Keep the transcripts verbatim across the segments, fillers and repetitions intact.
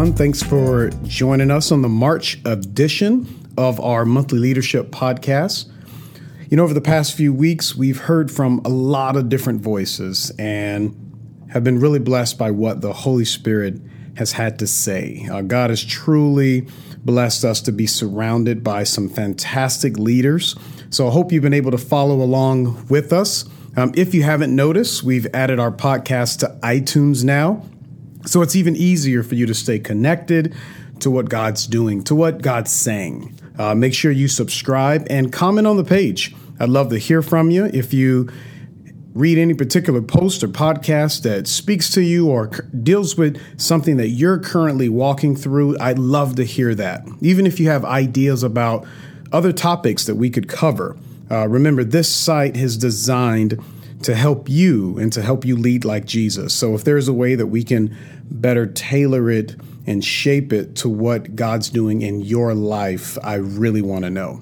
everyone. Thanks for joining us on the March edition of our monthly leadership podcast. You know, over the past few weeks, we've heard from a lot of different voices and have been really blessed by what the Holy Spirit has had to say. Uh, God has truly blessed us to be surrounded by some fantastic leaders. So I hope you've been able to follow along with us. Um, if you haven't noticed, we've added our podcast to iTunes now. So it's even easier for you to stay connected to what God's doing, to what God's saying. Uh, make sure you subscribe and comment on the page. I'd love to hear from you. If you read any particular post or podcast that speaks to you or deals with something that you're currently walking through, I'd love to hear that. Even if you have ideas about other topics that we could cover, uh, remember this site is designed to help you and to help you lead like Jesus. So if there's a way that we can better tailor it and shape it to what God's doing in your life, I really want to know.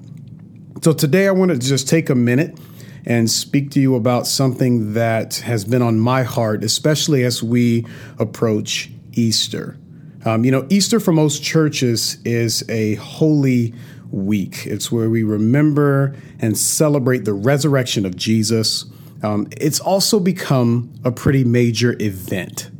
So today I want to just take a minute and speak to you about something that has been on my heart, especially as we approach Easter. Um, you know, Easter for most churches is a holy week. It's where we remember and celebrate the resurrection of Jesus. Um, it's also become a pretty major event.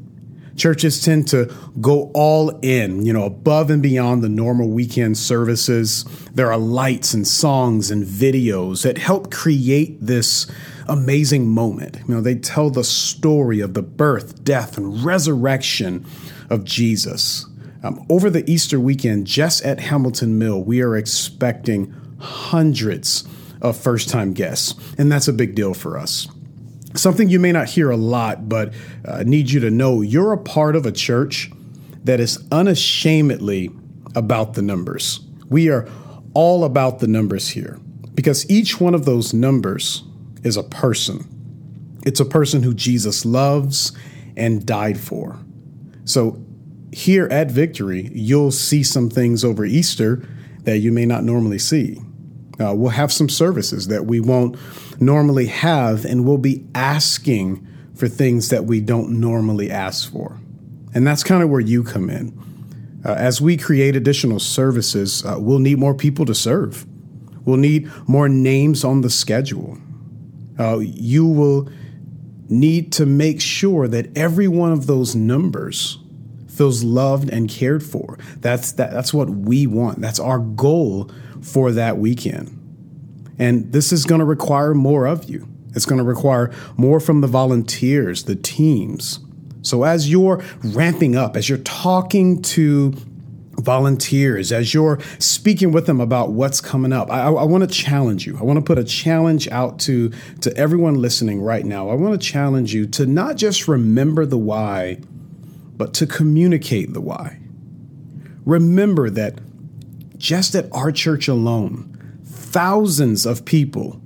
Churches tend to go all in, you know, above and beyond the normal weekend services. There are lights and songs and videos that help create this amazing moment. You know, they tell the story of the birth, death, and resurrection of Jesus. Um, over the Easter weekend, just at Hamilton Mill, we are expecting hundreds of first-time guests, and that's a big deal for us. Something you may not hear a lot, but I uh, need you to know you're a part of a church that is unashamedly about the numbers. We are all about the numbers here because each one of those numbers is a person. It's a person who Jesus loves and died for. So here at Victory, you'll see some things over Easter that you may not normally see. Uh, we'll have some services that we won't normally have, and we'll be asking for things that we don't normally ask for. And that's kind of where you come in. Uh, as we create additional services, uh, we'll need more people to serve. We'll need more names on the schedule. Uh, you will need to make sure that every one of those numbers feels loved and cared for. That's that, that's what we want. That's our goal for that weekend. And this is going to require more of you. It's going to require more from the volunteers, the teams. So as you're ramping up, as you're talking to volunteers, as you're speaking with them about what's coming up, I, I want to challenge you. I want to put a challenge out to, to everyone listening right now. I want to challenge you to not just remember the why, but to communicate the why. Remember that just at our church alone, thousands of people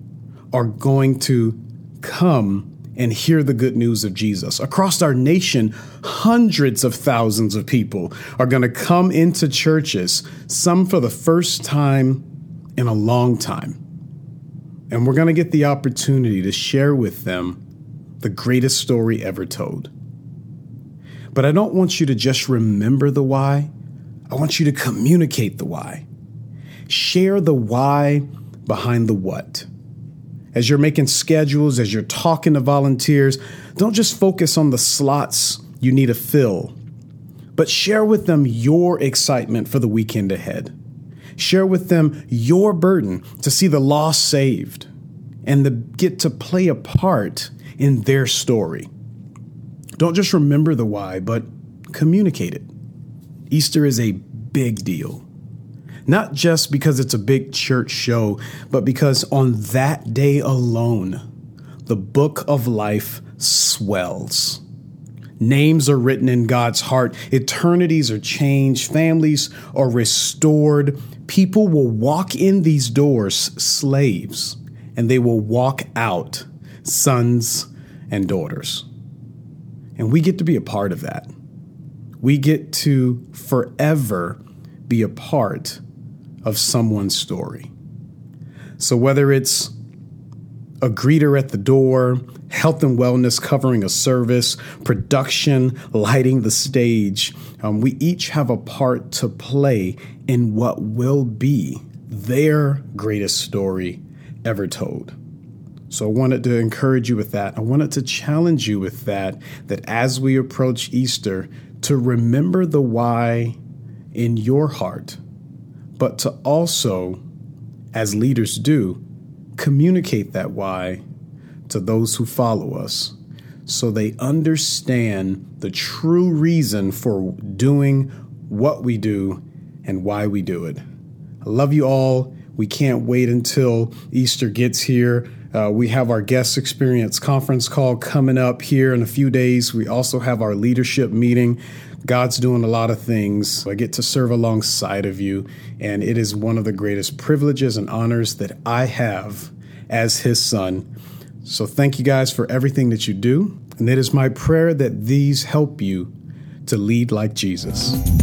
are going to come and hear the good news of Jesus. Across our nation, hundreds of thousands of people are going to come into churches, some for the first time in a long time. And we're going to get the opportunity to share with them the greatest story ever told. But I don't want you to just remember the why. I want you to communicate the why. Share the why behind the what. As you're making schedules, as you're talking to volunteers, don't just focus on the slots you need to fill, but share with them your excitement for the weekend ahead. Share with them your burden to see the lost saved and to get to play a part in their story. Don't just remember the why, but communicate it. Easter is a big deal, not just because it's a big church show, but because on that day alone, the book of life swells. Names are written in God's heart. Eternities are changed. Families are restored. People will walk in these doors slaves, and they will walk out sons and daughters. And we get to be a part of that. We get to forever be a part of someone's story. So whether it's a greeter at the door, health and wellness covering a service, production, lighting the stage. Um, we each have a part to play in what will be their greatest story ever told. So I wanted to encourage you with that. I wanted to challenge you with that, that as we approach Easter, to remember the why in your heart, but to also, as leaders do, communicate that why to those who follow us so they understand the true reason for doing what we do and why we do it. I love you all. We can't wait until Easter gets here. Uh, we have our guest experience conference call coming up here in a few days. We also have our leadership meeting. God's doing a lot of things. I get to serve alongside of you, and it is one of the greatest privileges and honors that I have as his son. So thank you guys for everything that you do, and it is my prayer that these help you to lead like Jesus.